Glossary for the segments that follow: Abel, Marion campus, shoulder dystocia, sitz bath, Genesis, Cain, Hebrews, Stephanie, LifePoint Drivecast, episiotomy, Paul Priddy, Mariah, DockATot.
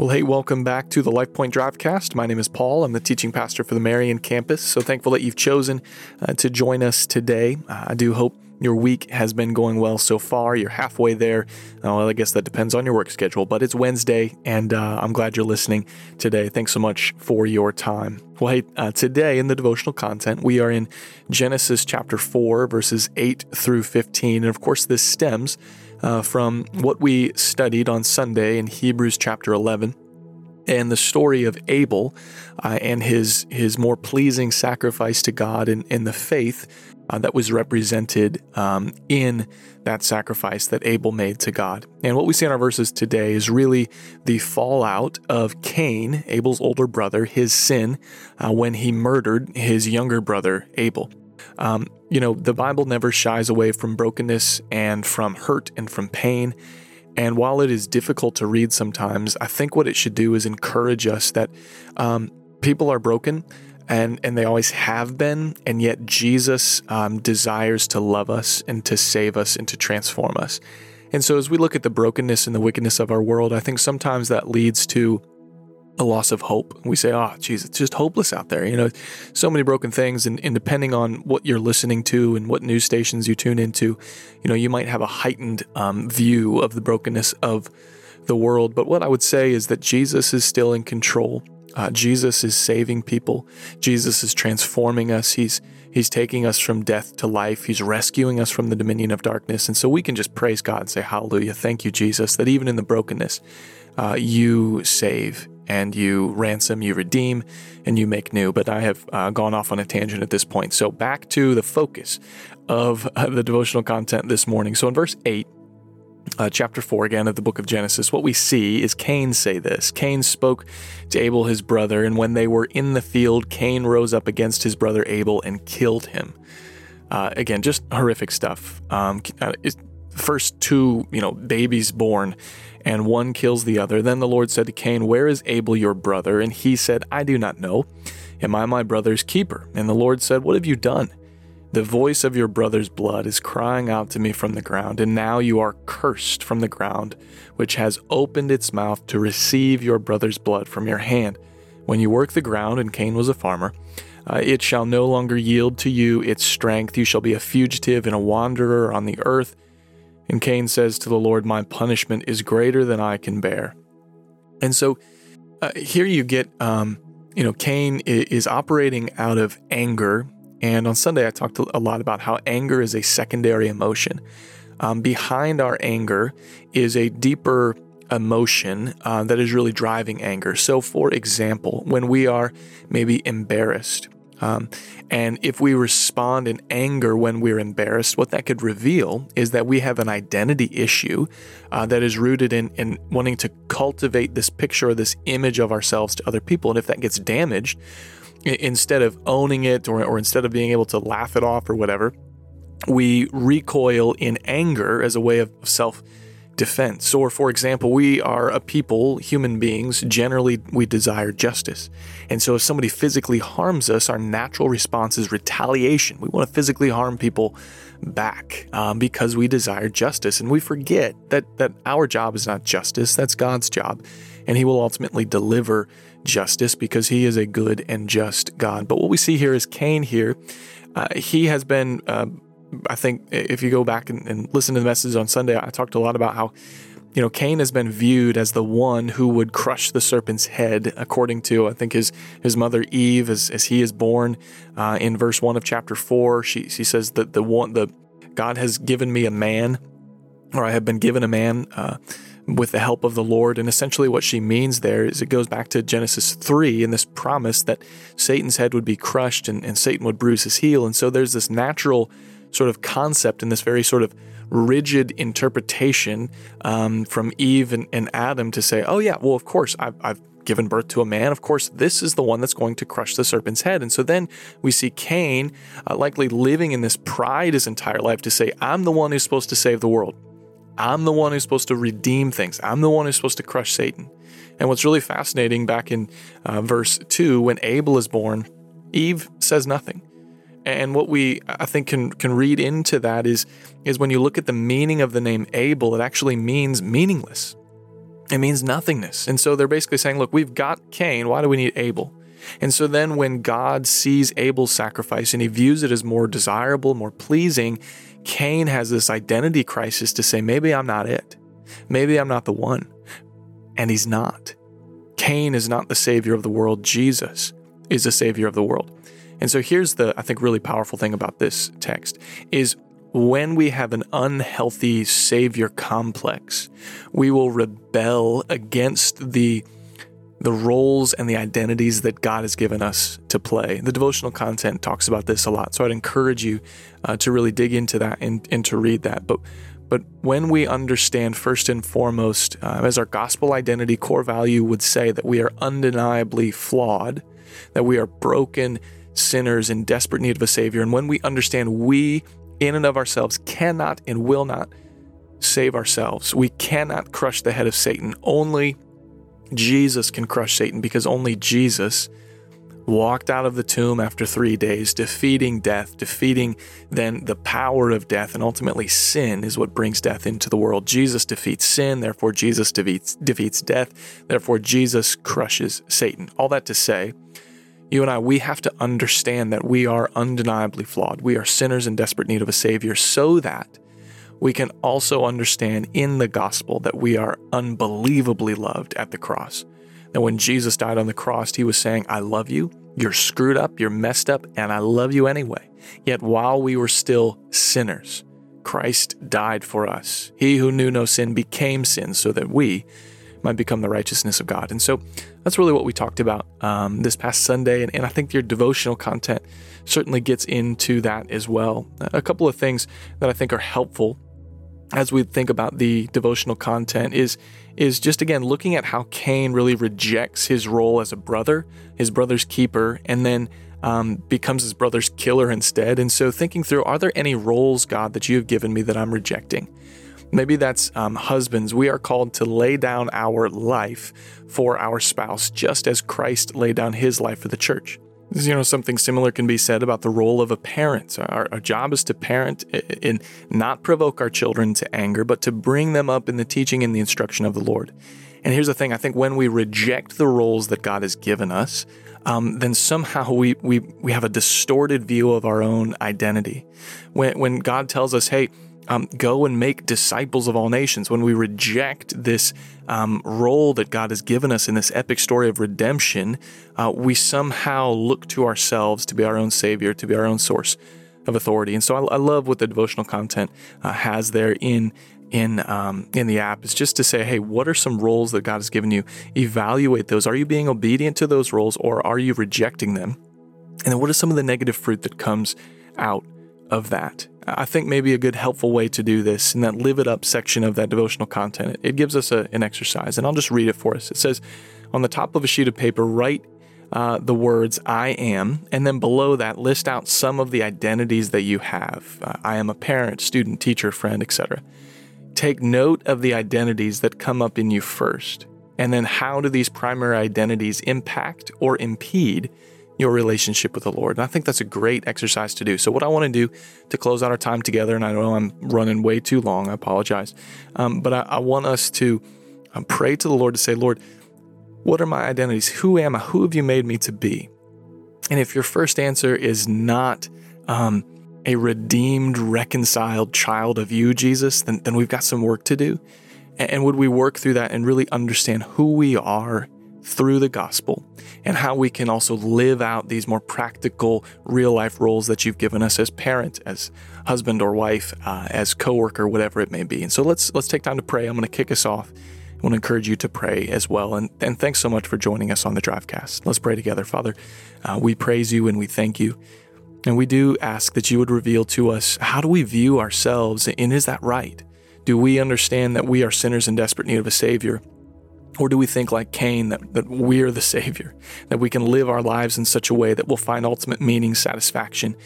Well, hey, welcome back to the LifePoint Drivecast. My name is Paul. I'm the teaching pastor for the Marion campus. So thankful that you've chosen to join us today. I do hope your week has been going well so far. You're halfway there. Well, I guess that depends on your work schedule, but it's Wednesday, and I'm glad you're listening today. Thanks so much for your time. Well, hey, today in the devotional content, we are in Genesis chapter 4, verses 8 through 15. And of course, this stems from what we studied on Sunday in Hebrews chapter 11 and the story of Abel and his more pleasing sacrifice to God and the faith that was represented in that sacrifice that Abel made to God. And what we see in our verses today is really the fallout of Cain, Abel's older brother, his sin when he murdered his younger brother, Abel. The Bible never shies away from brokenness and from hurt and from pain. And while it is difficult to read sometimes, I think what it should do is encourage us that people are broken and they always have been. And yet Jesus desires to love us and to save us and to transform us. And so as we look at the brokenness and the wickedness of our world, I think sometimes that leads to a loss of hope. We say, oh, geez, it's just hopeless out there. So many broken things. And depending on what you're listening to and what news stations you tune into, you might have a heightened view of the brokenness of the world. But what I would say is that Jesus is still in control. Jesus is saving people. Jesus is transforming us. He's taking us from death to life. He's rescuing us from the dominion of darkness. And so we can just praise God and say, hallelujah, thank you, Jesus, that even in the brokenness, you save and you ransom, you redeem, and you make new. But I have gone off on a tangent at this point. So back to the focus of the devotional content this morning. So in verse 8, chapter 4, again, of the book of Genesis, what we see is Cain say this. Cain spoke to Abel, his brother, and when they were in the field, Cain rose up against his brother Abel and killed him. Again, just horrific stuff. First two, babies born, and one kills the other. Then the Lord said to Cain, "Where is Abel, your brother?" And he said, "I do not know. Am I my brother's keeper?" And the Lord said, "What have you done? The voice of your brother's blood is crying out to me from the ground, and now you are cursed from the ground, which has opened its mouth to receive your brother's blood from your hand. When you work the ground," and Cain was a farmer, "it shall no longer yield to you its strength. You shall be a fugitive and a wanderer on the earth." And Cain says to the Lord, "My punishment is greater than I can bear." And so here you get, Cain is operating out of anger. And on Sunday, I talked a lot about how anger is a secondary emotion. Behind our anger is a deeper emotion that is really driving anger. So for example, when we are maybe embarrassed, and if we respond in anger when we're embarrassed, what that could reveal is that we have an identity issue that is rooted in wanting to cultivate this picture or this image of ourselves to other people. And if that gets damaged, instead of owning it or instead of being able to laugh it off or whatever, we recoil in anger as a way of self-defense. Or for example, we are a people, human beings, generally we desire justice. And so if somebody physically harms us, our natural response is retaliation. We want to physically harm people back because we desire justice. And we forget that our job is not justice, that's God's job. And he will ultimately deliver justice because he is a good and just God. But what we see here is Cain here. He has been, I think if you go back and listen to the message on Sunday, I talked a lot about how, Cain has been viewed as the one who would crush the serpent's head, according to, I think, his mother Eve, as he is born in verse 1 of chapter 4. She says that God has given me a man, or I have been given a man, with the help of the Lord. And essentially what she means there is it goes back to Genesis 3 and this promise that Satan's head would be crushed and Satan would bruise his heel. And so there's this natural sort of concept and this very sort of rigid interpretation from Eve and Adam to say, oh yeah, well, of course, I've given birth to a man. Of course, this is the one that's going to crush the serpent's head. And so then we see Cain likely living in this pride his entire life to say, I'm the one who's supposed to save the world. I'm the one who's supposed to redeem things. I'm the one who's supposed to crush Satan. And what's really fascinating, back in verse 2, when Abel is born, Eve says nothing. And what we, I think, can read into that is when you look at the meaning of the name Abel, it actually means meaningless. It means nothingness. And so they're basically saying, look, we've got Cain. Why do we need Abel? And so then when God sees Abel's sacrifice and he views it as more desirable, more pleasing, Cain has this identity crisis to say, maybe I'm not it. Maybe I'm not the one. And he's not. Cain is not the savior of the world. Jesus is the savior of the world. And so here's the, I think, really powerful thing about this text is when we have an unhealthy savior complex, we will rebel against the roles and the identities that God has given us to play. The devotional content talks about this a lot, so I'd encourage you to really dig into that and to read that. But when we understand first and foremost, as our gospel identity core value would say, that we are undeniably flawed, that we are broken sinners in desperate need of a savior, and when we understand we in and of ourselves cannot and will not save ourselves, we cannot crush the head of Satan. Only Jesus can crush Satan, because only Jesus walked out of the tomb after 3 days, defeating death, defeating then the power of death, and ultimately sin is what brings death into the world. Jesus defeats sin, therefore Jesus defeats death, therefore Jesus crushes Satan. All that to say, you and I, we have to understand that we are undeniably flawed. We are sinners in desperate need of a savior, so that we can also understand in the gospel that we are unbelievably loved at the cross. That when Jesus died on the cross, he was saying, I love you, you're screwed up, you're messed up, and I love you anyway. Yet while we were still sinners, Christ died for us. He who knew no sin became sin so that we might become the righteousness of God. And so that's really what we talked about this past Sunday. And I think your devotional content certainly gets into that as well. A couple of things that I think are helpful as we think about the devotional content is just, again, looking at how Cain really rejects his role as a brother, his brother's keeper, and then becomes his brother's killer instead. And so thinking through, are there any roles, God, that you have given me that I'm rejecting? Maybe that's husbands. We are called to lay down our life for our spouse, just as Christ laid down his life for the church. You know, something similar can be said about the role of a parent. Our job is to parent and not provoke our children to anger, but to bring them up in the teaching and the instruction of the Lord. And here's the thing. I think when we reject the roles that God has given us, then somehow we have a distorted view of our own identity. When God tells us, hey, go and make disciples of all nations, when we reject this role that God has given us in this epic story of redemption, we somehow look to ourselves to be our own savior, to be our own source of authority. And so I love what the devotional content has there in the app. It's just to say, hey, what are some roles that God has given you? Evaluate those. Are you being obedient to those roles, or are you rejecting them? And then what is some of the negative fruit that comes out of that? I think maybe a good helpful way to do this in that Live It Up section of that devotional content, it gives us an exercise, and I'll just read it for us. It says, on the top of a sheet of paper, write the words, I am, and then below that, list out some of the identities that you have. I am a parent, student, teacher, friend, etc. Take note of the identities that come up in you first, and then how do these primary identities impact or impede your relationship with the Lord? And I think that's a great exercise to do. So what I want to do to close out our time together, and I know I'm running way too long, I apologize, but I want us to pray to the Lord to say, Lord, what are my identities? Who am I? Who have you made me to be? And if your first answer is not a redeemed, reconciled child of you, Jesus, then we've got some work to do. And would we work through that and really understand who we are through the gospel, and how we can also live out these more practical real life roles that you've given us as parent, as husband or wife, as coworker, whatever it may be. And so let's take time to pray. I'm going to kick us off. I want to encourage you to pray as well. And thanks so much for joining us on the Drivecast. Let's pray together. Father, we praise you and we thank you. And we do ask that you would reveal to us, how do we view ourselves? And is that right? Do we understand that we are sinners in desperate need of a savior? Or do we think like Cain, that we are the Savior, that we can live our lives in such a way that we'll find ultimate meaning, satisfaction,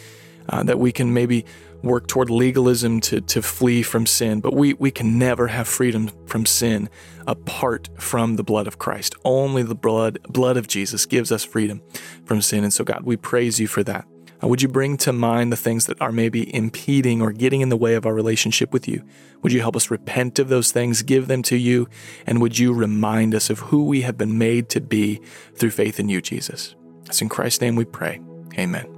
that we can maybe work toward legalism to flee from sin, but we can never have freedom from sin apart from the blood of Christ. Only the blood of Jesus gives us freedom from sin. And so God, we praise you for that. Would you bring to mind the things that are maybe impeding or getting in the way of our relationship with you? Would you help us repent of those things, give them to you, and would you remind us of who we have been made to be through faith in you, Jesus? It's in Christ's name we pray. Amen.